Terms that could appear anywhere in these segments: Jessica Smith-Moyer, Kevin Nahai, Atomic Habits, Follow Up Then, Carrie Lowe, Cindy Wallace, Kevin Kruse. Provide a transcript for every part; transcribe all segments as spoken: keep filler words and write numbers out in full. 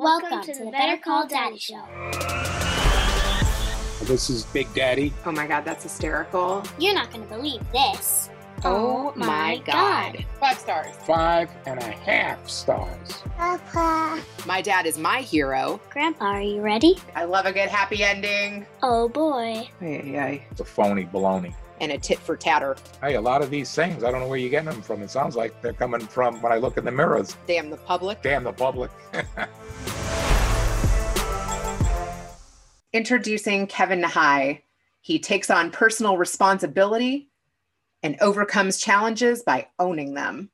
Welcome, Welcome to, to the Better Call Daddy Show. This is Big Daddy. Oh my God, that's hysterical. You're not going to believe this. Oh, oh my God. God. Five stars. Five and a half stars. Papa. My dad is my hero. Grandpa, are you ready? I love a good happy ending. Oh boy. Hey, hey. It's a phony baloney. And a tit for tatter. Hey, a lot of these things, I don't know where you're getting them from. It sounds like they're coming from when I look in the mirrors. Damn the public. Damn the public. Introducing Kevin Nahai. He takes on personal responsibility and overcomes challenges by owning them.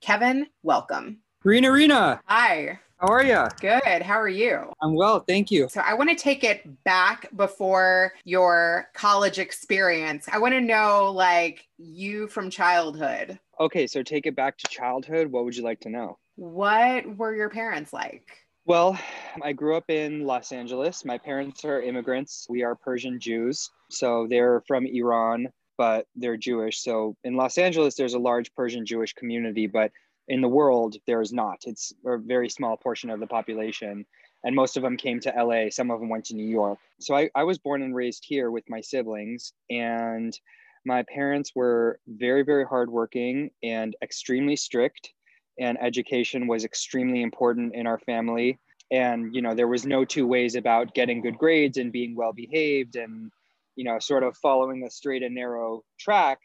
Kevin, welcome. Rena, Rena. Hi. How are you? Good. How are you? I'm well. Thank you. So I want to take it back before your college experience. I want to know, like, you from childhood. Okay. So take it back to childhood. What would you like to know? What were your parents like? Well, I grew up in Los Angeles. My parents are immigrants. We are Persian Jews. So they're from Iran, but they're Jewish. So in Los Angeles, there's a large Persian Jewish community, but in the world, there is not. It's a very small portion of the population. And most of them came to L A. Some of them went to New York. So I, I was born and raised here with my siblings. And my parents were very, very hardworking and extremely strict. And education was extremely important in our family. And, you know, there was no two ways about getting good grades and being well-behaved and, you know, sort of following the straight and narrow track,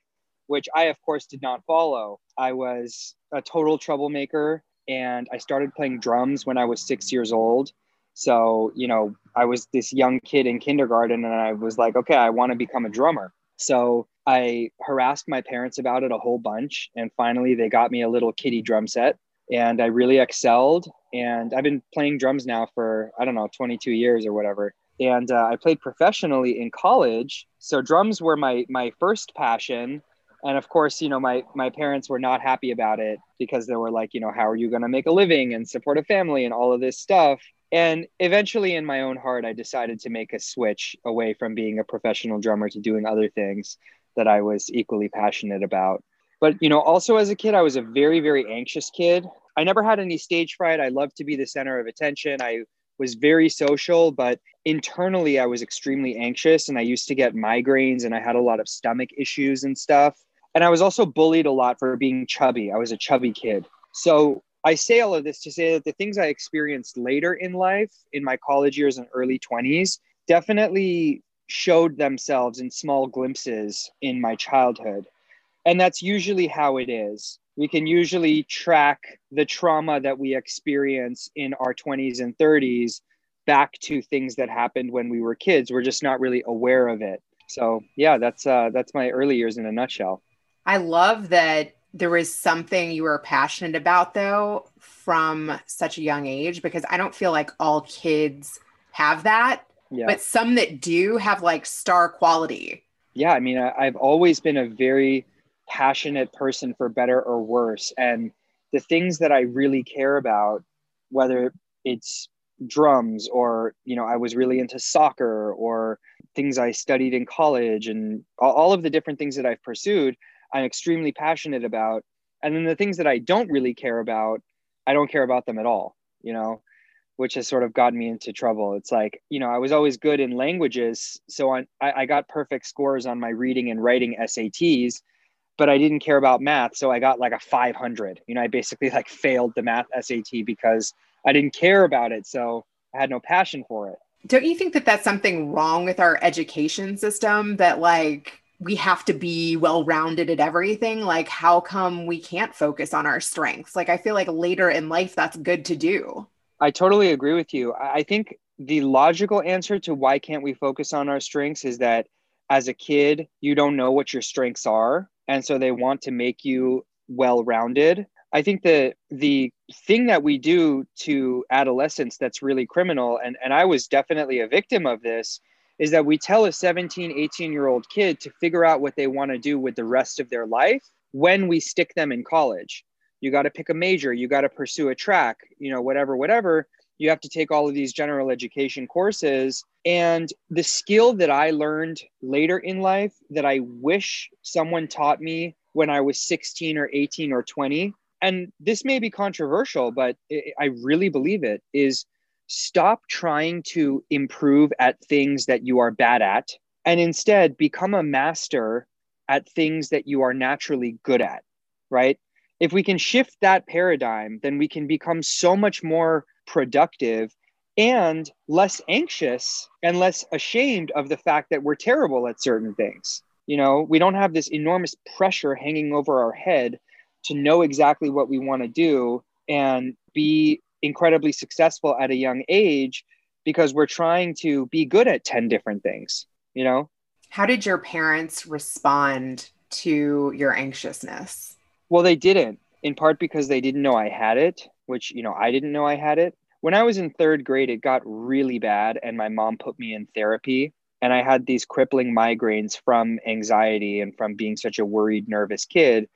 which I, of course, did not follow. I was a total troublemaker, and I started playing drums when I was six years old. So, you know, I was this young kid in kindergarten, and I was like, okay, I want to become a drummer. So I harassed my parents about it a whole bunch, and finally they got me a little kiddie drum set, and I really excelled. And I've been playing drums now for, I don't know, twenty-two years or whatever. And uh, I played professionally in college. So drums were my my first passion. And of course, you know, my, my parents were not happy about it because they were like, you know, how are you going to make a living and support a family and all of this stuff? And eventually in my own heart, I decided to make a switch away from being a professional drummer to doing other things that I was equally passionate about. But, you know, also as a kid, I was a very, very anxious kid. I never had any stage fright. I loved to be the center of attention. I was very social, but internally I was extremely anxious, and I used to get migraines, and I had a lot of stomach issues and stuff. And I was also bullied a lot for being chubby. I was a chubby kid. So I say all of this to say that the things I experienced later in life, in my college years and early twenties, definitely showed themselves in small glimpses in my childhood. And that's usually how it is. We can usually track the trauma that we experience in our twenties and thirties back to things that happened when we were kids. We're just not really aware of it. So yeah, that's uh, that's my early years in a nutshell. I love that there was something you were passionate about, though, from such a young age, because I don't feel like all kids have that, yeah. But some that do have like star quality. Yeah, I mean, I, I've always been a very passionate person for better or worse. And the things that I really care about, whether it's drums or, you know, I was really into soccer or things I studied in college and all of the different things that I've pursued, I'm extremely passionate about. And then the things that I don't really care about, I don't care about them at all, you know, which has sort of gotten me into trouble. It's like, you know, I was always good in languages. So on, I, I got perfect scores on my reading and writing S A Ts, but I didn't care about math. So I got like a five hundred, you know, I basically like failed the math S A T because I didn't care about it. So I had no passion for it. Don't you think that that's something wrong with our education system, that like, we have to be well-rounded at everything? Like, how come we can't focus on our strengths? Like, I feel like later in life, that's good to do. I totally agree with you. I think the logical answer to why can't we focus on our strengths is that as a kid, you don't know what your strengths are. And so they want to make you well-rounded. I think the the thing that we do to adolescents that's really criminal, and, and I was definitely a victim of this, is that we tell a seventeen, eighteen-year-old kid to figure out what they want to do with the rest of their life when we stick them in college. You got to pick a major, you got to pursue a track, you know, whatever, whatever. You have to take all of these general education courses. And the skill that I learned later in life that I wish someone taught me when I was sixteen or eighteen or twenty, and this may be controversial, but I really believe it, is Stop trying to improve at things that you are bad at, and instead become a master at things that you are naturally good at, right? If we can shift that paradigm, then we can become so much more productive and less anxious and less ashamed of the fact that we're terrible at certain things. You know, we don't have this enormous pressure hanging over our head to know exactly what we want to do and be incredibly successful at a young age because we're trying to be good at ten different things, you know? How did your parents respond to your anxiousness? Well, they didn't, in part because they didn't know I had it, which, you know, I didn't know I had it. When I was in third grade, it got really bad and my mom put me in therapy and I had these crippling migraines from anxiety and from being such a worried, nervous kid.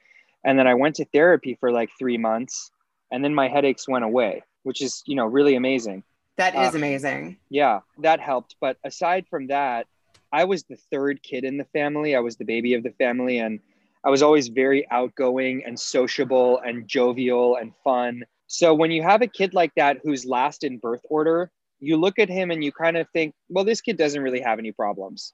And then I went to therapy for like three months and then my headaches went away, which is, you know, really amazing. That is uh, amazing. Yeah, that helped. But aside from that, I was the third kid in the family. I was the baby of the family. And I was always very outgoing and sociable and jovial and fun. So when you have a kid like that who's last in birth order, you look at him and you kind of think, well, this kid doesn't really have any problems.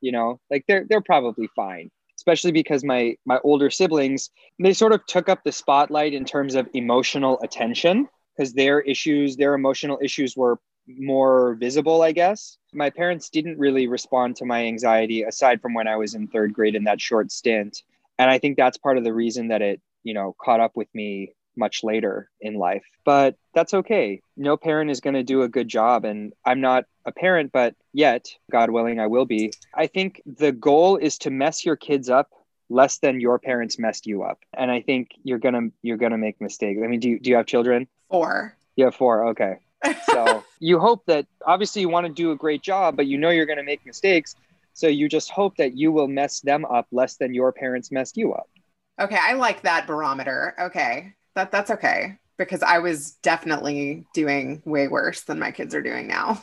You know, like they're they're probably fine, especially because my my older siblings, they sort of took up the spotlight in terms of emotional attention because their issues, their emotional issues were more visible, I guess. My parents didn't really respond to my anxiety aside from when I was in third grade in that short stint. And I think that's part of the reason that it, you know, caught up with me much later in life. But that's okay. No parent is going to do a good job. And I'm not a parent, but yet, God willing, I will be. I think the goal is to mess your kids up less than your parents messed you up. And I think you're going to you're going to make mistakes. I mean, do you, do you have children? Four. You have four. Okay. So you hope that, obviously you want to do a great job, but you know you're going to make mistakes. So you just hope that you will mess them up less than your parents messed you up. Okay. I like that barometer. Okay. That that's okay. Because I was definitely doing way worse than my kids are doing now.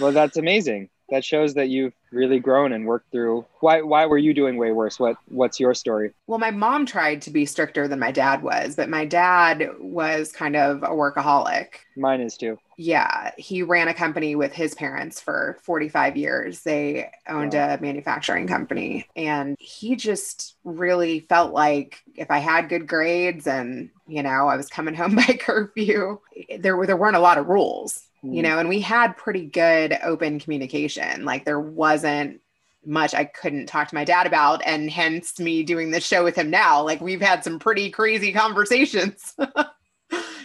Well, that's amazing. That shows that you've really grown and worked through. Why, why were you doing way worse? What, what's your story? Well, my mom tried to be stricter than my dad was, but my dad was kind of a workaholic. Mine is too. Yeah. He ran a company with his parents for forty-five years. They owned wow. a manufacturing company, and he just really felt like if I had good grades and, you know, I was coming home by curfew, there were, there weren't a lot of rules. You know, and we had pretty good open communication. Like there wasn't much I couldn't talk to my dad about, and hence me doing this show with him now. Like we've had some pretty crazy conversations.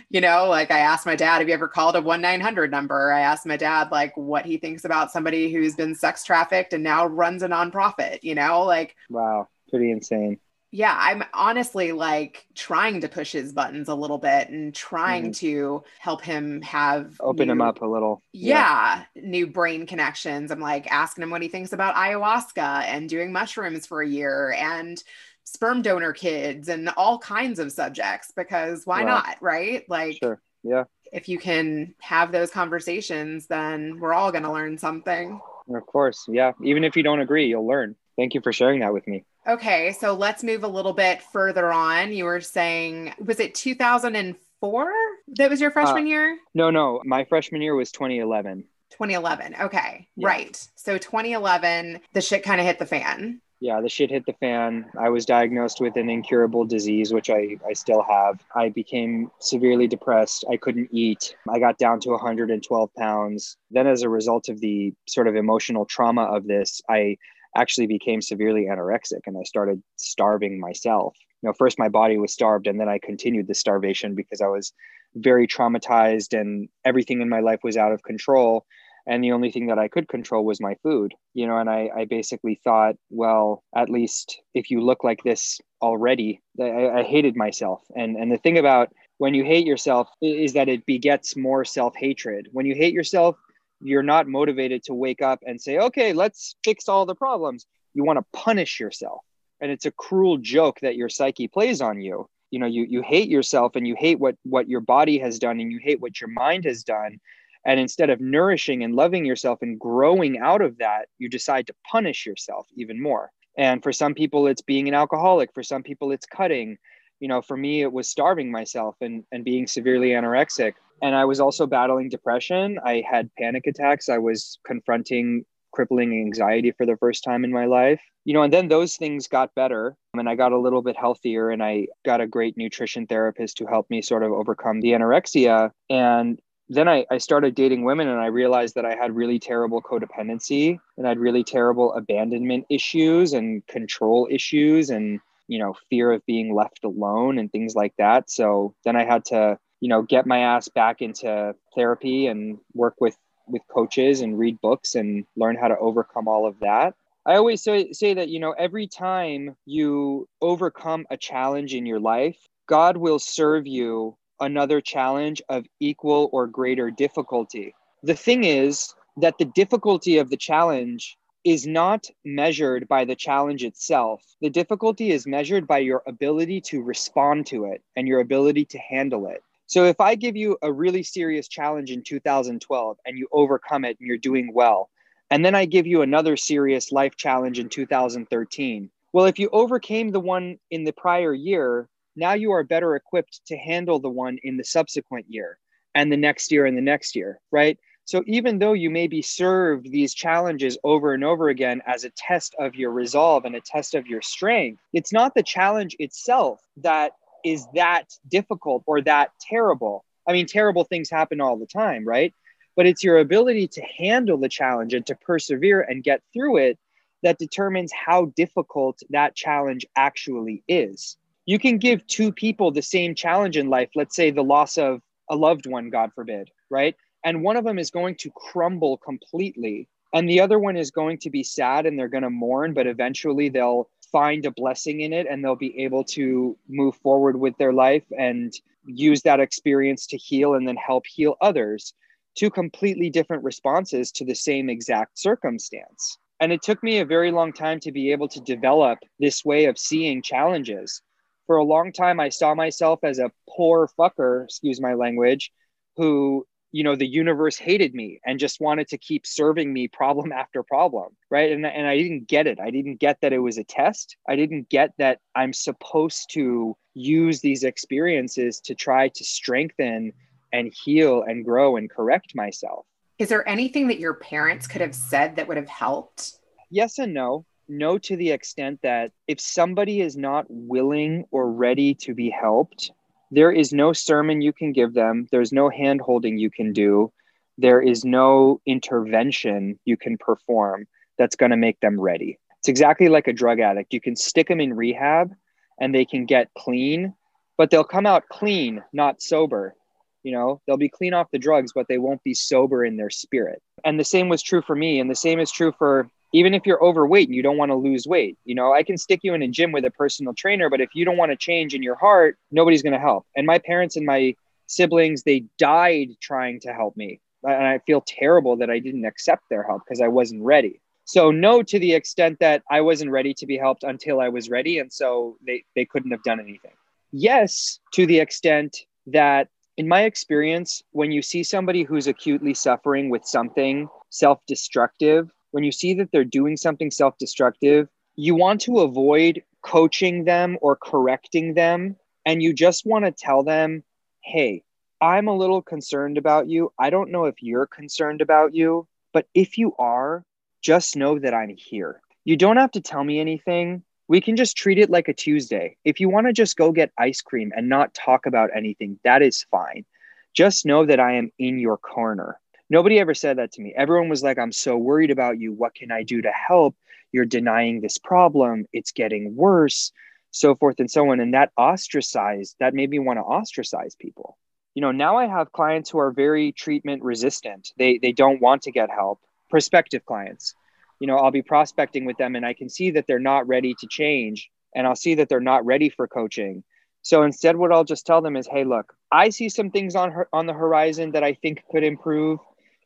You know, like I asked my dad, have you ever called a one nine hundred number? I asked my dad like what he thinks about somebody who's been sex trafficked and now runs a nonprofit, you know, like. Wow. Pretty insane. Yeah. I'm honestly like trying to push his buttons a little bit and trying mm-hmm. to help him have open new, him up a little. Yeah, yeah. New brain connections. I'm like asking him what he thinks about ayahuasca and doing mushrooms for a year and sperm donor kids and all kinds of subjects, because why wow. not? Right. Like, sure. Yeah. If you can have those conversations, then we're all going to learn something. Of course. Yeah. Even if you don't agree, you'll learn. Thank you for sharing that with me. Okay. So let's move a little bit further on. You were saying, was it two thousand four that was your freshman uh, year? No, no. My freshman year was twenty eleven. twenty eleven. Okay. Yeah. Right. So twenty eleven, the shit kind of hit the fan. Yeah, the shit hit the fan. I was diagnosed with an incurable disease, which I, I still have. I became severely depressed. I couldn't eat. I got down to one hundred twelve pounds. Then as a result of the sort of emotional trauma of this, I actually became severely anorexic and I started starving myself. You know, first my body was starved and then I continued the starvation because I was very traumatized and everything in my life was out of control. And the only thing that I could control was my food, you know, and I, I basically thought, well, at least if you look like this already, I, I hated myself. And and the thing about when you hate yourself is that it begets more self-hatred. When you hate yourself, you're not motivated to wake up and say, okay, let's fix all the problems. You want to punish yourself. And it's a cruel joke that your psyche plays on you. You know, you you hate yourself and you hate what what your body has done and you hate what your mind has done. And instead of nourishing and loving yourself and growing out of that, you decide to punish yourself even more. And for some people, it's being an alcoholic. For some people, it's cutting. you know, for me, it was starving myself and, and being severely anorexic. And I was also battling depression. I had panic attacks. I was confronting crippling anxiety for the first time in my life, you know, and then those things got better and I got a little bit healthier and I got a great nutrition therapist who helped me sort of overcome the anorexia. And then I, I started dating women and I realized that I had really terrible codependency and I had really terrible abandonment issues and control issues and, you know, fear of being left alone and things like that. So then I had to, you know, get my ass back into therapy and work with with coaches and read books and learn how to overcome all of that. I always say, say that, you know, every time you overcome a challenge in your life, God will serve you another challenge of equal or greater difficulty. The thing is that the difficulty of the challenge is not measured by the challenge itself. The difficulty is measured by your ability to respond to it and your ability to handle it. So if I give you a really serious challenge in two thousand twelve and you overcome it and you're doing well, and then I give you another serious life challenge in two thousand thirteen, well, if you overcame the one in the prior year, now you are better equipped to handle the one in the subsequent year and the next year and the next year, right? So even though you may be served these challenges over and over again as a test of your resolve and a test of your strength, it's not the challenge itself that is that difficult or that terrible. I mean, terrible things happen all the time, right? But it's your ability to handle the challenge and to persevere and get through it that determines how difficult that challenge actually is. You can give two people the same challenge in life, let's say the loss of a loved one, God forbid, right? And one of them is going to crumble completely. And the other one is going to be sad and they're going to mourn, but eventually they'll find a blessing in it and they'll be able to move forward with their life and use that experience to heal and then help heal others. Two completely different responses to the same exact circumstance. And it took me a very long time to be able to develop this way of seeing challenges. For a long time, I saw myself as a poor fucker, excuse my language, who, you know, the universe hated me and just wanted to keep serving me problem after problem, right? And, and I didn't get it. I didn't get that it was a test. I didn't get that I'm supposed to use these experiences to try to strengthen and heal and grow and correct myself. Is there anything that your parents could have said that would have helped? Yes and no. No, to the extent that if somebody is not willing or ready to be helped, there is no sermon you can give them. There's no hand-holding you can do. There is no intervention you can perform that's going to make them ready. It's exactly like a drug addict. You can stick them in rehab and they can get clean, but they'll come out clean, not sober. You know, they'll be clean off the drugs, but they won't be sober in their spirit. And the same was true for me. And the same is true for even if you're overweight and you don't want to lose weight, you know, I can stick you in a gym with a personal trainer, but if you don't want to change in your heart, nobody's going to help. And my parents and my siblings, they died trying to help me. And I feel terrible that I didn't accept their help because I wasn't ready. So no, to the extent that I wasn't ready to be helped until I was ready. And so they, they couldn't have done anything. Yes, to the extent that in my experience, when you see somebody who's acutely suffering with something self-destructive, when you see that they're doing something self-destructive, you want to avoid coaching them or correcting them. And you just want to tell them, hey, I'm a little concerned about you. I don't know if you're concerned about you, but if you are, just know that I'm here. You don't have to tell me anything. We can just treat it like a Tuesday. If you want to just go get ice cream and not talk about anything, that is fine. Just know that I am in your corner. Nobody ever said that to me. Everyone was like, I'm so worried about you. What can I do to help? You're denying this problem. It's getting worse, so forth and so on. And that ostracized, that made me want to ostracize people. You know, now I have clients who are very treatment resistant. They they don't want to get help. Prospective clients, you know, I'll be prospecting with them and I can see that they're not ready to change and I'll see that they're not ready for coaching. So instead, what I'll just tell them is, hey, look, I see some things on her, on the horizon that I think could improve.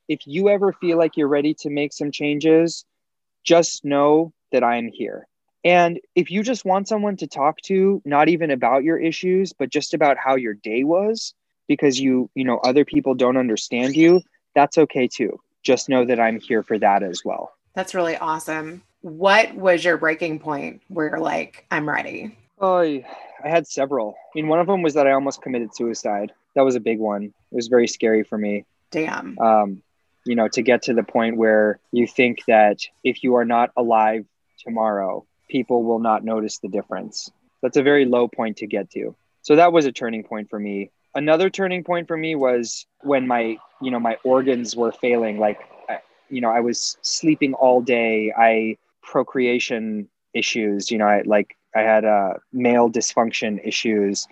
If you ever feel like you're ready to make some changes, just know that I'm here. And if you just want someone to talk to, not even about your issues, but just about how your day was, because you, you know, other people don't understand you, that's okay too. Just know that I'm here for that as well. That's really awesome. What was your breaking point where you're like, I'm ready? Oh, I had several. I mean, one of them was that I almost committed suicide. That was a big one. It was very scary for me. Damn. Um, you know, to get to the point where you think that if you are not alive tomorrow, people will not notice the difference. That's a very low point to get to. So that was a turning point for me. Another turning point for me was when my, you know, my organs were failing. Like, I, you know, I was sleeping all day. I procreation issues, you know, I like I had uh, male dysfunction issues.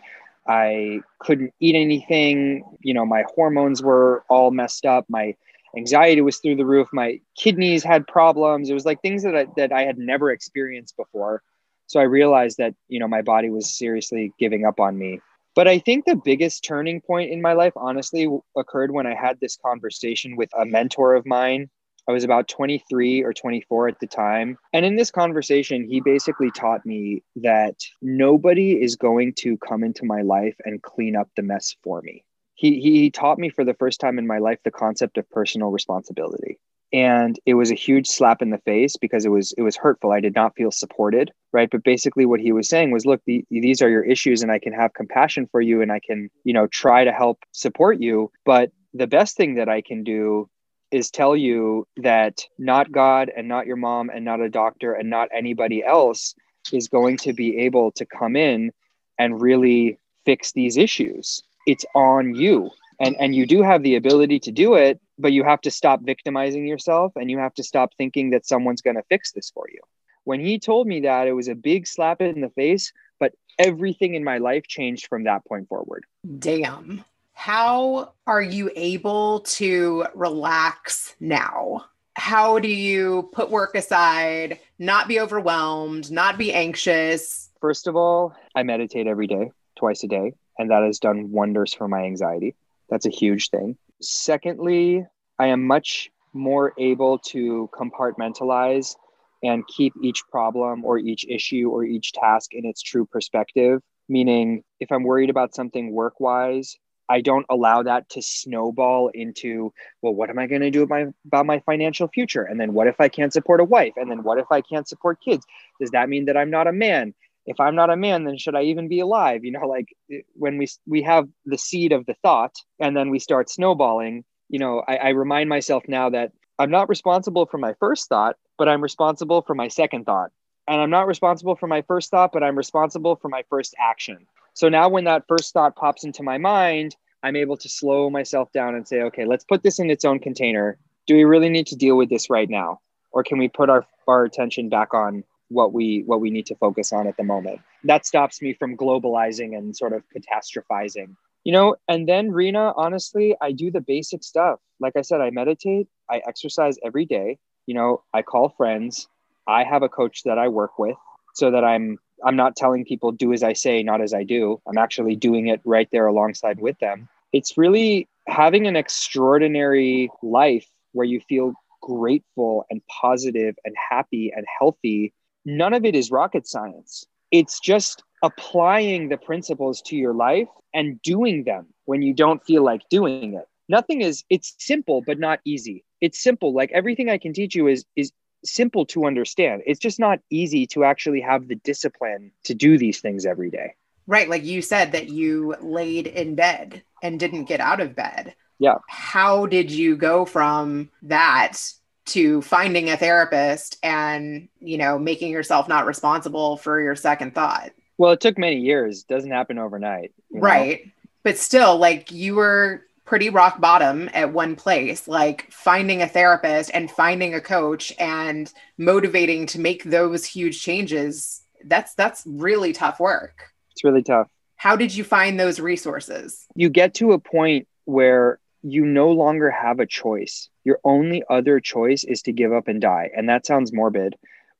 I couldn't eat anything. You know, my hormones were all messed up. My anxiety was through the roof. My kidneys had problems. It was like things that I, that I had never experienced before. So I realized that, you know, my body was seriously giving up on me. But I think the biggest turning point in my life, honestly, w- occurred when I had this conversation with a mentor of mine. I was about twenty-three or twenty-four at the time. And in this conversation, he basically taught me that nobody is going to come into my life and clean up the mess for me. He, he taught me for the first time in my life the concept of personal responsibility. And it was a huge slap in the face because it was it was hurtful. I did not feel supported, right? But basically what he was saying was, look, the, these are your issues and I can have compassion for you and I can, you know, try to help support you. But the best thing that I can do is tell you that not God and not your mom and not a doctor and not anybody else is going to be able to come in and really fix these issues. It's on you. And and you do have the ability to do it, but you have to stop victimizing yourself and you have to stop thinking that someone's going to fix this for you. When he told me that, it was a big slap in the face, but everything in my life changed from that point forward. Damn. How are you able to relax now? How do you put work aside, not be overwhelmed, not be anxious? First of all, I meditate every day, twice a day, and that has done wonders for my anxiety. That's a huge thing. Secondly, I am much more able to compartmentalize and keep each problem or each issue or each task in its true perspective. Meaning, if I'm worried about something work-wise, I don't allow that to snowball into, well, what am I going to do about my, about my financial future? And then what if I can't support a wife? And then what if I can't support kids? Does that mean that I'm not a man? If I'm not a man, then should I even be alive? You know, like when we we have the seed of the thought and then we start snowballing, you know, I, I remind myself now that I'm not responsible for my first thought, but I'm responsible for my second thought. And I'm not responsible for my first thought, but I'm responsible for my first action. So now when that first thought pops into my mind, I'm able to slow myself down and say, okay, let's put this in its own container. Do we really need to deal with this right now? Or can we put our, our attention back on what we what we need to focus on at the moment? That stops me from globalizing and sort of catastrophizing, you know? And then, Rena, honestly, I do the basic stuff. Like I said, I meditate, I exercise every day. You know, I call friends. I have a coach that I work with so that I'm I'm not telling people do as I say, not as I do. I'm actually doing it right there alongside with them. It's really having an extraordinary life where you feel grateful and positive and happy and healthy. None of it is rocket science. It's just applying the principles to your life and doing them when you don't feel like doing it. Nothing is, it's simple, but not easy. It's simple. Like everything I can teach you is, is simple to understand. It's just not easy to actually have the discipline to do these things every day. Right. Like you said that you laid in bed and didn't get out of bed. Yeah. How did you go from that to finding a therapist and, you know, making yourself not responsible for your second thought? Well, it took many years. It doesn't happen overnight. Right. Know? But still, like, you were pretty rock bottom at one place, like finding a therapist and finding a coach and motivating to make those huge changes. That's, that's really tough work. It's really tough. How did you find those resources? You get to a point where you no longer have a choice. Your only other choice is to give up and die. And that sounds morbid,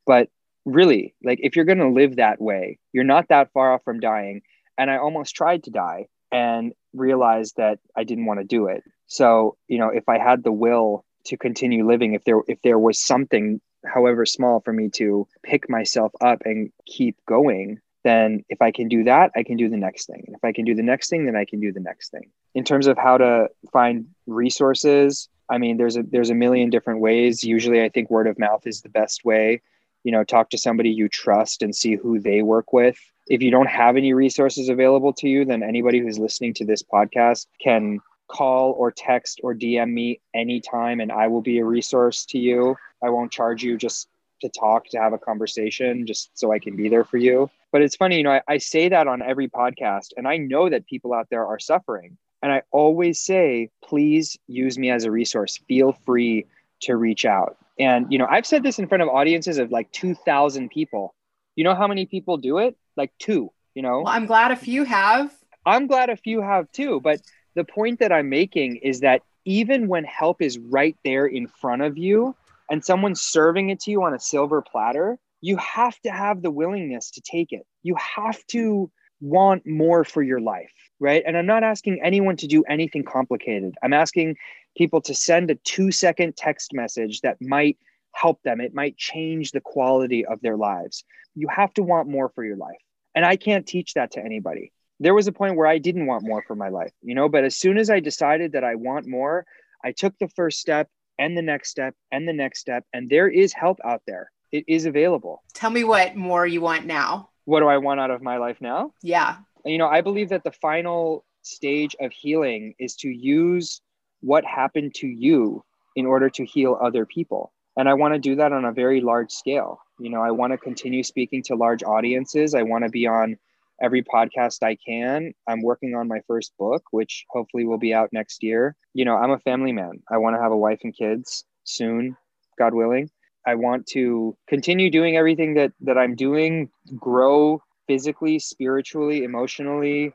but really, like, if you're going to live that way, you're not that far off from dying. And I almost tried to die and realized that I didn't want to do it. So, you know, if I had the will to continue living, if there, if there was something, however small, for me to pick myself up and keep going, then if I can do that, I can do the next thing. And if I can do the next thing, then I can do the next thing. In terms of how to find resources, I mean, there's a there's a million different ways. Usually I think word of mouth is the best way. You know, talk to somebody you trust and see who they work with. If you don't have any resources available to you, then anybody who's listening to this podcast can call or text or D M me anytime, and I will be a resource to you. I won't charge you just to talk, to have a conversation, just so I can be there for you. But it's funny, you know, I, I say that on every podcast, and I know that people out there are suffering. And I always say, please use me as a resource. Feel free to reach out. And, you know, I've said this in front of audiences of like two thousand people. You know how many people do it? Like two, you know? Well, I'm glad a few have. I'm glad a few have too. But the point that I'm making is that even when help is right there in front of you, and someone's serving it to you on a silver platter, you have to have the willingness to take it. You have to want more for your life, right? And I'm not asking anyone to do anything complicated. I'm asking people to send a two-second text message that might help them. It might change the quality of their lives. You have to want more for your life. And I can't teach that to anybody. There was a point where I didn't want more for my life, you know, but as soon as I decided that I want more, I took the first step, and the next step, and the next step. And there is help out there. It is available. Tell me what more you want now. What do I want out of my life now? Yeah. You know, I believe that the final stage of healing is to use what happened to you in order to heal other people. And I want to do that on a very large scale. You know, I want to continue speaking to large audiences. I want to be on every podcast I can. I'm working on my first book, which hopefully will be out next year. You know, I'm a family man. I want to have a wife and kids soon, God willing. I want to continue doing everything that that I'm doing, grow physically, spiritually, emotionally,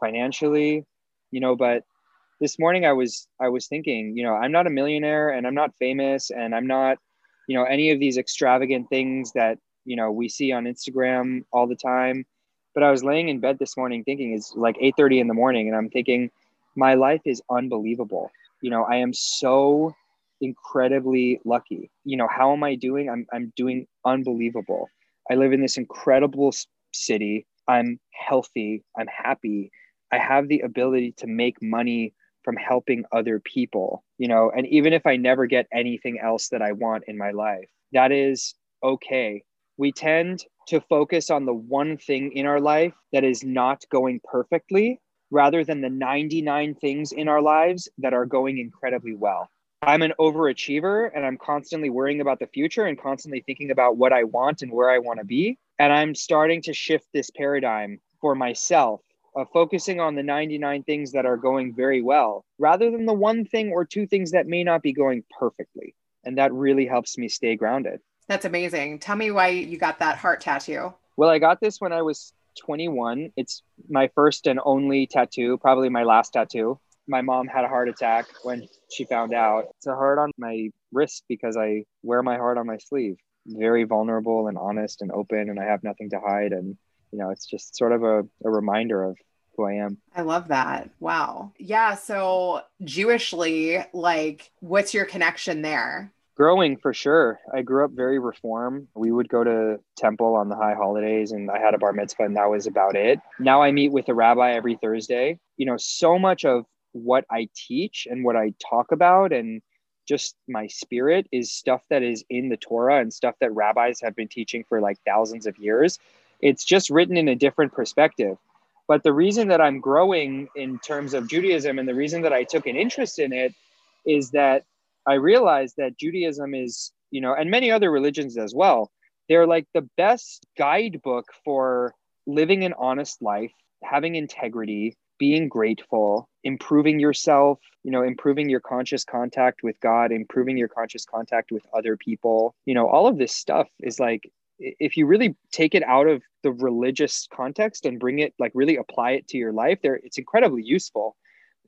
financially, you know, but this morning I was I was thinking, you know, I'm not a millionaire and I'm not famous and I'm not, you know, any of these extravagant things that, you know, we see on Instagram all the time. But I was laying in bed this morning thinking, it's like eight thirty in the morning, and I'm thinking, my life is unbelievable. You know, I am so incredibly lucky. You know, how am I doing? I'm I'm doing unbelievable. I live in this incredible city. I'm healthy. I'm happy. I have the ability to make money from helping other people, you know, and even if I never get anything else that I want in my life, that is okay. We tend to focus on the one thing in our life that is not going perfectly rather than the ninety-nine things in our lives that are going incredibly well. I'm an overachiever and I'm constantly worrying about the future and constantly thinking about what I want and where I want to be. And I'm starting to shift this paradigm for myself of focusing on the ninety-nine things that are going very well rather than the one thing or two things that may not be going perfectly. And that really helps me stay grounded. That's amazing. Tell me why you got that heart tattoo. Well, I got this when I was twenty-one. It's my first and only tattoo, probably my last tattoo. My mom had a heart attack when she found out. It's a heart on my wrist because I wear my heart on my sleeve. Very vulnerable and honest and open, and I have nothing to hide. And, you know, it's just sort of a, a reminder of who I am. I love that. Wow. Yeah. So Jewishly, like, what's your connection there? Growing, for sure. I grew up very reform. We would go to temple on the high holidays, and I had a bar mitzvah, and that was about it. Now I meet with a rabbi every Thursday. You know, so much of what I teach and what I talk about and just my spirit is stuff that is in the Torah and stuff that rabbis have been teaching for like thousands of years. It's just written in a different perspective. But the reason that I'm growing in terms of Judaism and the reason that I took an interest in it is that I realized that Judaism is, you know, and many other religions as well, they're like the best guidebook for living an honest life, having integrity, being grateful, improving yourself, you know, improving your conscious contact with God, improving your conscious contact with other people. You know, all of this stuff is like, if you really take it out of the religious context and bring it, like really apply it to your life there, it's incredibly useful.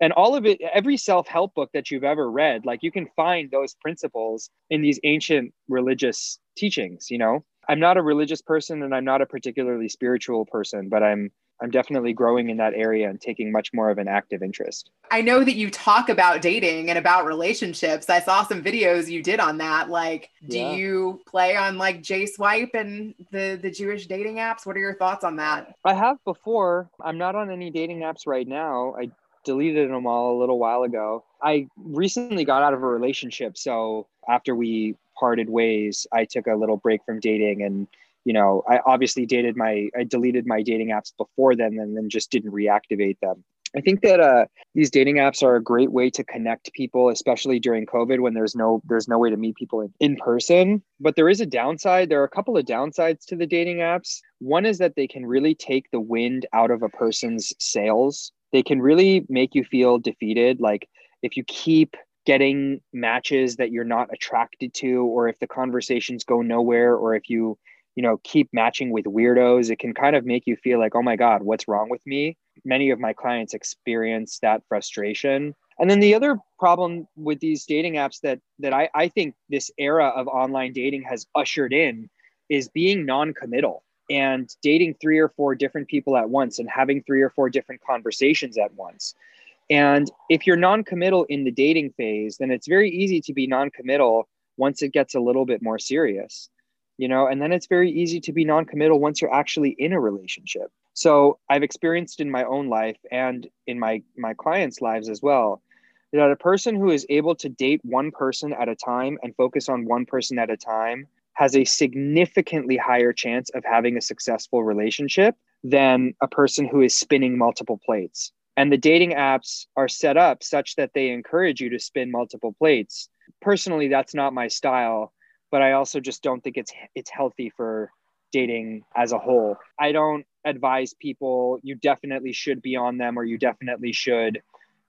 And all of it, every self-help book that you've ever read, like you can find those principles in these ancient religious teachings, you know? I'm not a religious person and I'm not a particularly spiritual person, but I'm I'm definitely growing in that area and taking much more of an active interest. I know that you talk about dating and about relationships. I saw some videos you did on that. Like, do yeah. you play on like JSwipe and the, the Jewish dating apps? What are your thoughts on that? I have before. I'm not on any dating apps right now. I deleted them all a little while ago. I recently got out of a relationship. So after we parted ways, I took a little break from dating and, you know, I obviously dated my, I deleted my dating apps before then and then just didn't reactivate them. I think that uh, these dating apps are a great way to connect people, especially during COVID when there's no there's no way to meet people in, in person. But there is a downside. There are a couple of downsides to the dating apps. One is that they can really take the wind out of a person's sails. They can really make you feel defeated. Like if you keep getting matches that you're not attracted to, or if the conversations go nowhere, or if you, you know, keep matching with weirdos, it can kind of make you feel like, oh my God, what's wrong with me? Many of my clients experience that frustration. And then the other problem with these dating apps that that I, I think this era of online dating has ushered in is being non-committal and dating three or four different people at once and having three or four different conversations at once. And if you're non-committal in the dating phase, then it's very easy to be non-committal once it gets a little bit more serious, you know, and then it's very easy to be non-committal once you're actually in a relationship. So I've experienced in my own life and in my, my clients' lives as well, that a person who is able to date one person at a time and focus on one person at a time has a significantly higher chance of having a successful relationship than a person who is spinning multiple plates. And the dating apps are set up such that they encourage you to spin multiple plates. Personally, that's not my style, but I also just don't think it's it's healthy for dating as a whole. I don't advise people, you definitely should be on them or you definitely should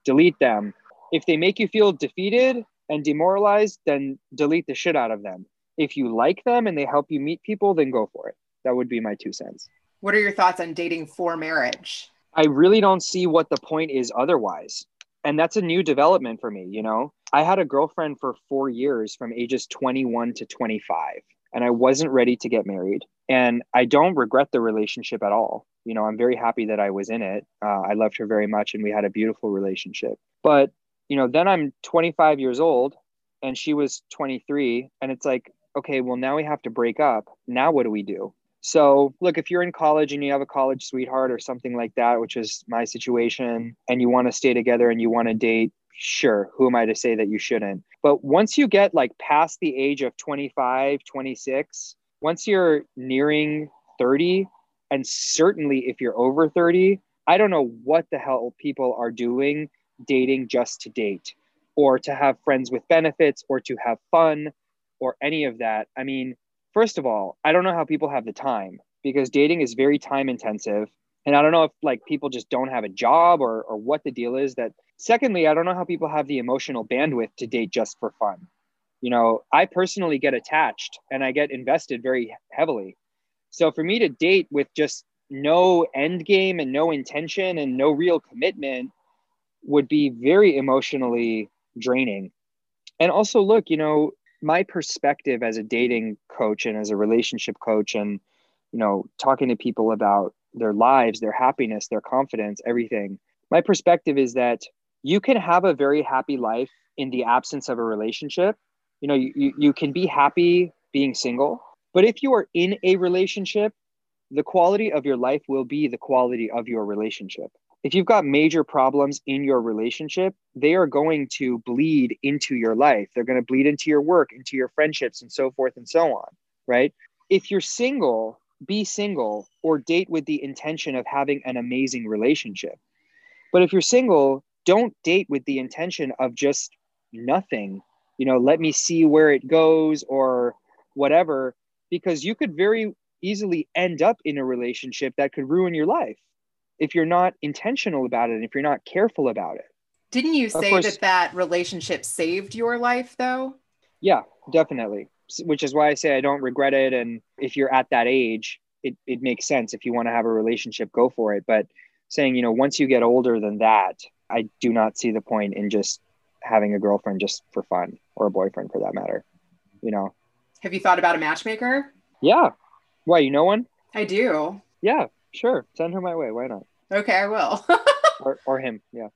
delete them. If they make you feel defeated and demoralized, then delete the shit out of them. If you like them and they help you meet people, then go for it. That would be my two cents. What are your thoughts on dating for marriage? I really don't see what the point is otherwise. And that's a new development for me, you know? I had a girlfriend for four years from ages twenty-one to twenty-five, and I wasn't ready to get married. And I don't regret the relationship at all. You know, I'm very happy that I was in it. Uh, I loved her very much and we had a beautiful relationship. But, you know, then I'm twenty-five years old and she was twenty-three. And it's like, okay, well, now we have to break up. Now what do we do? So look, if you're in college and you have a college sweetheart or something like that, which is my situation, and you want to stay together and you want to date, sure, who am I to say that you shouldn't? But once you get like past the age of twenty-five, twenty-six, once you're nearing thirty, and certainly if you're over thirty, I don't know what the hell people are doing dating just to date or to have friends with benefits or to have fun or any of that. I mean, first of all, I don't know how people have the time because dating is very time intensive. And I don't know if like people just don't have a job or or what the deal is that. Secondly, I don't know how people have the emotional bandwidth to date just for fun. You know, I personally get attached and I get invested very heavily. So for me to date with just no end game and no intention and no real commitment would be very emotionally draining. And also, look, you know, my perspective as a dating coach and as a relationship coach and, you know, talking to people about their lives, their happiness, their confidence, everything. My perspective is that you can have a very happy life in the absence of a relationship. You know, you, you can be happy being single, but if you are in a relationship, the quality of your life will be the quality of your relationship. If you've got major problems in your relationship, they are going to bleed into your life. They're going to bleed into your work, into your friendships, and so forth and so on, right? If you're single, be single or date with the intention of having an amazing relationship. But if you're single, don't date with the intention of just nothing. You know, let me see where it goes or whatever, because you could very easily end up in a relationship that could ruin your life if you're not intentional about it and if you're not careful about it. Didn't you say course, that that relationship saved your life though? Yeah, definitely. Which is why I say I don't regret it. And if you're at that age, it, it makes sense. If you want to have a relationship, go for it. But saying, you know, once you get older than that, I do not see the point in just having a girlfriend just for fun or a boyfriend for that matter, you know. Have you thought about a matchmaker? Yeah. Why, you know one? I do. Yeah, sure. Send her my way. Why not? Okay, I will. or, or him. Yeah.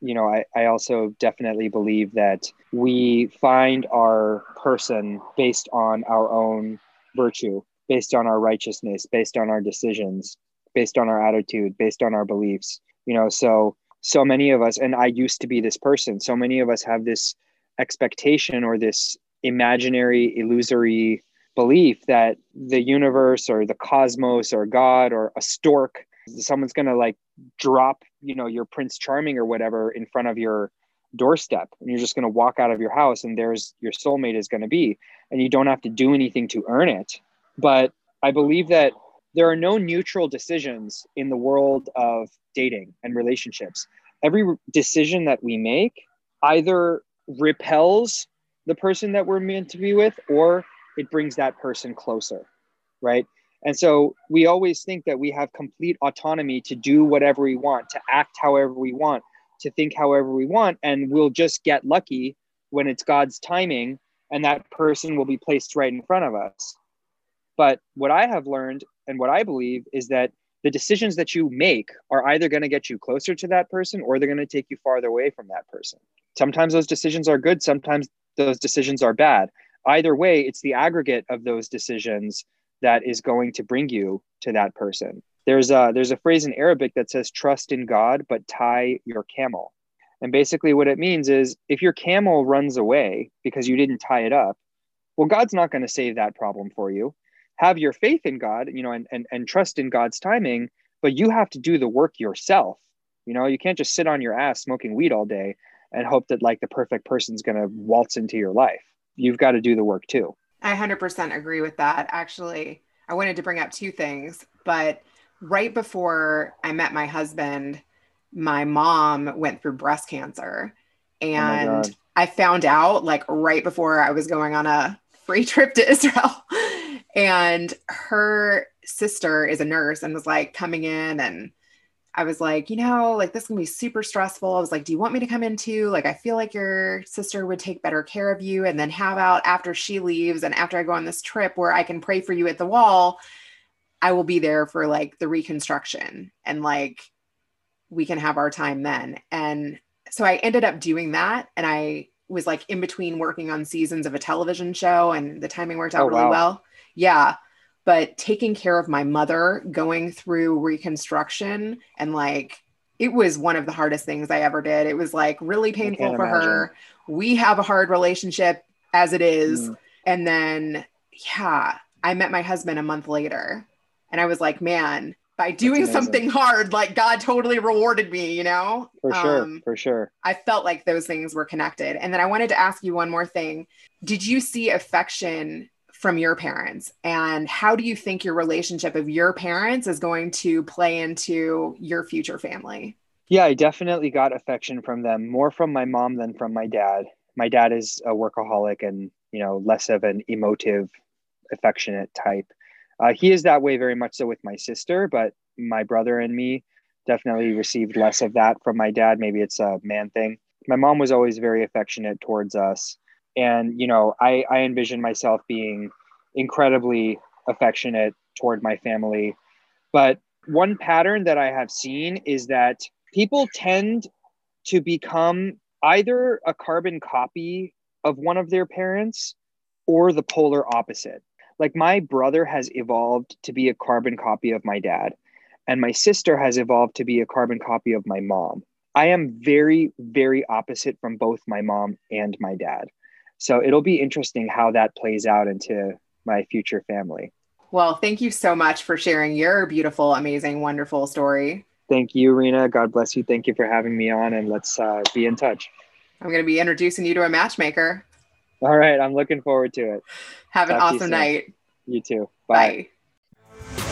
You know, I, I also definitely believe that we find our person based on our own virtue, based on our righteousness, based on our decisions, based on our attitude, based on our beliefs, you know, so, so many of us, and I used to be this person, so many of us have this expectation or this imaginary, illusory belief that the universe or the cosmos or God or a stork, someone's going to like drop, you know, your Prince Charming or whatever in front of your doorstep, and you're just going to walk out of your house and there's your soulmate is going to be, and you don't have to do anything to earn it. But I believe that there are no neutral decisions in the world of dating and relationships. Every decision that we make either repels the person that we're meant to be with, or it brings that person closer, right? And so we always think that we have complete autonomy to do whatever we want, to act however we want, to think however we want, and we'll just get lucky when it's God's timing and that person will be placed right in front of us. But what I have learned and what I believe is that the decisions that you make are either going to get you closer to that person or they're going to take you farther away from that person. Sometimes those decisions are good. Sometimes those decisions are bad. Either way, it's the aggregate of those decisions that is going to bring you to that person. There's a, there's a phrase in Arabic that says, trust in God, but tie your camel. And basically what it means is if your camel runs away because you didn't tie it up, well, God's not going to save that problem for you. Have your faith in God, you know, and, and, and trust in God's timing, but you have to do the work yourself. You know, you can't just sit on your ass smoking weed all day and hope that like the perfect person's going to waltz into your life. You've got to do the work too. I one hundred percent agree with that. Actually, I wanted to bring up two things, but right before I met my husband, my mom went through breast cancer, and oh I found out like right before I was going on a free trip to Israel. And her sister is a nurse and was like coming in, and I was like, you know, like this can be super stressful. I was like, do you want me to come in too? Like, I feel like your sister would take better care of you. And then how about after she leaves and after I go on this trip where I can pray for you at the wall, I will be there for like the reconstruction and like, we can have our time then. And so I ended up doing that. And I was like in between working on seasons of a television show, and the timing worked out oh, really wow. well. Yeah. But taking care of my mother going through reconstruction, and like, it was one of the hardest things I ever did. It was like really painful for imagine. her. We have a hard relationship as it is. Mm. And then, yeah, I met my husband a month later, and I was like, man, by doing something hard, like God totally rewarded me, you know? For sure, um, for sure. I felt like those things were connected. And then I wanted to ask you one more thing. Did you see affection from your parents, and how do you think your relationship of your parents is going to play into your future family? Yeah, I definitely got affection from them, more from my mom than from my dad. My dad is a workaholic and, you know, less of an emotive, affectionate type. Uh, he is that way very much so with my sister, but my brother and me definitely received less of that from my dad. Maybe it's a man thing. My mom was always very affectionate towards us. And, you know, I, I envision myself being incredibly affectionate toward my family. But one pattern that I have seen is that people tend to become either a carbon copy of one of their parents or the polar opposite. Like my brother has evolved to be a carbon copy of my dad, and my sister has evolved to be a carbon copy of my mom. I am very, very opposite from both my mom and my dad. So it'll be interesting how that plays out into my future family. Well, thank you so much for sharing your beautiful, amazing, wonderful story. Thank you, Rena. God bless you. Thank you for having me on, and let's uh, be in touch. I'm going to be introducing you to a matchmaker. All right. I'm looking forward to it. Have an awesome night. You too. Bye. Bye.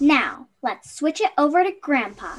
Now, let's switch it over to Grandpa.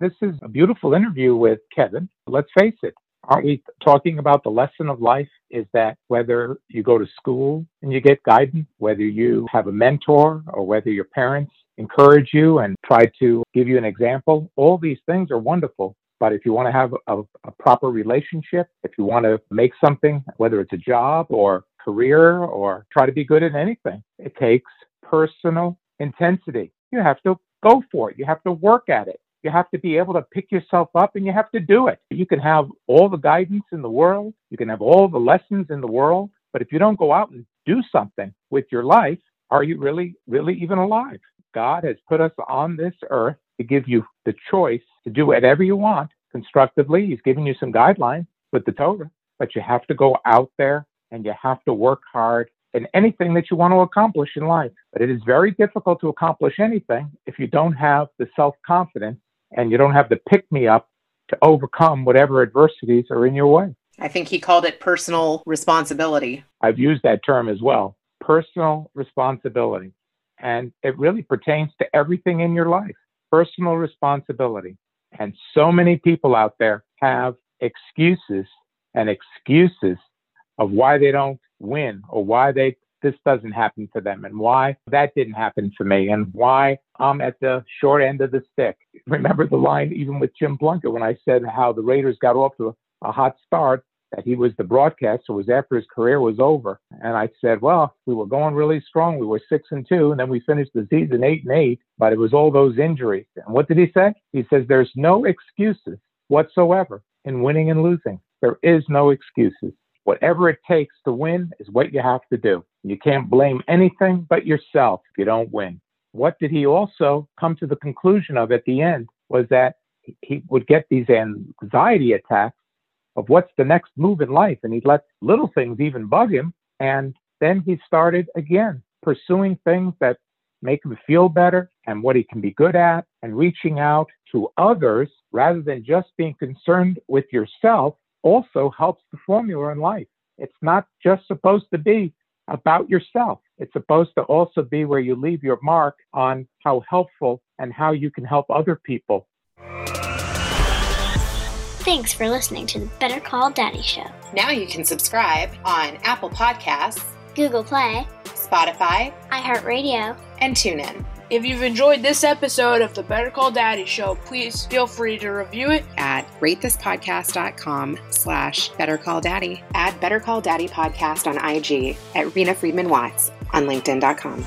This is a beautiful interview with Kevin. Let's face it, aren't we talking about the lesson of life is that whether you go to school and you get guidance, whether you have a mentor or whether your parents encourage you and try to give you an example, all these things are wonderful. But if you want to have a, a proper relationship, if you want to make something, whether it's a job or career or try to be good at anything, it takes personal intensity. You have to go for it. You have to work at it. You have to be able to pick yourself up, and you have to do it. You can have all the guidance in the world. You can have all the lessons in the world. But if you don't go out and do something with your life, are you really, really even alive? God has put us on this earth to give you the choice to do whatever you want constructively. He's given you some guidelines with the Torah. but you have to go out there and you have to work hard in anything that you want to accomplish in life. But it is very difficult to accomplish anything if you don't have the self-confidence and you don't have the pick-me-up to overcome whatever adversities are in your way. I think he called it personal responsibility. I've used that term as well, personal responsibility. And it really pertains to everything in your life, personal responsibility. And so many people out there have excuses and excuses of why they don't win or why they this doesn't happen for them and why that didn't happen for me and why I'm at the short end of the stick. Remember the line even with Jim Plunkett when I said how the Raiders got off to a hot start, that he was the broadcaster, was after his career was over. And I said, well, we were going really strong. We were six and two, and then we finished the season eight and eight, but it was all those injuries. And what did he say? He says, there's no excuses whatsoever in winning and losing. There is no excuses. Whatever it takes to win is what you have to do. You can't blame anything but yourself if you don't win. What did he also come to the conclusion of at the end was that he would get these anxiety attacks of what's the next move in life. And he'd let little things even bug him. And then he started again, pursuing things that make him feel better and what he can be good at and reaching out to others rather than just being concerned with yourself also helps the formula in life. It's not just supposed to be about yourself. It's supposed to also be where you leave your mark on how helpful and how you can help other people. Thanks for listening to the Better Call Daddy Show. Now you can subscribe on Apple Podcasts, Google Play, Spotify, iHeartRadio, and TuneIn. If you've enjoyed this episode of the Better Call Daddy Show, please feel free to review it at ratethispodcast.com slash Better Call Daddy. Add Better Call Daddy Podcast on I G at Rena Friedman Watts on LinkedIn dot com.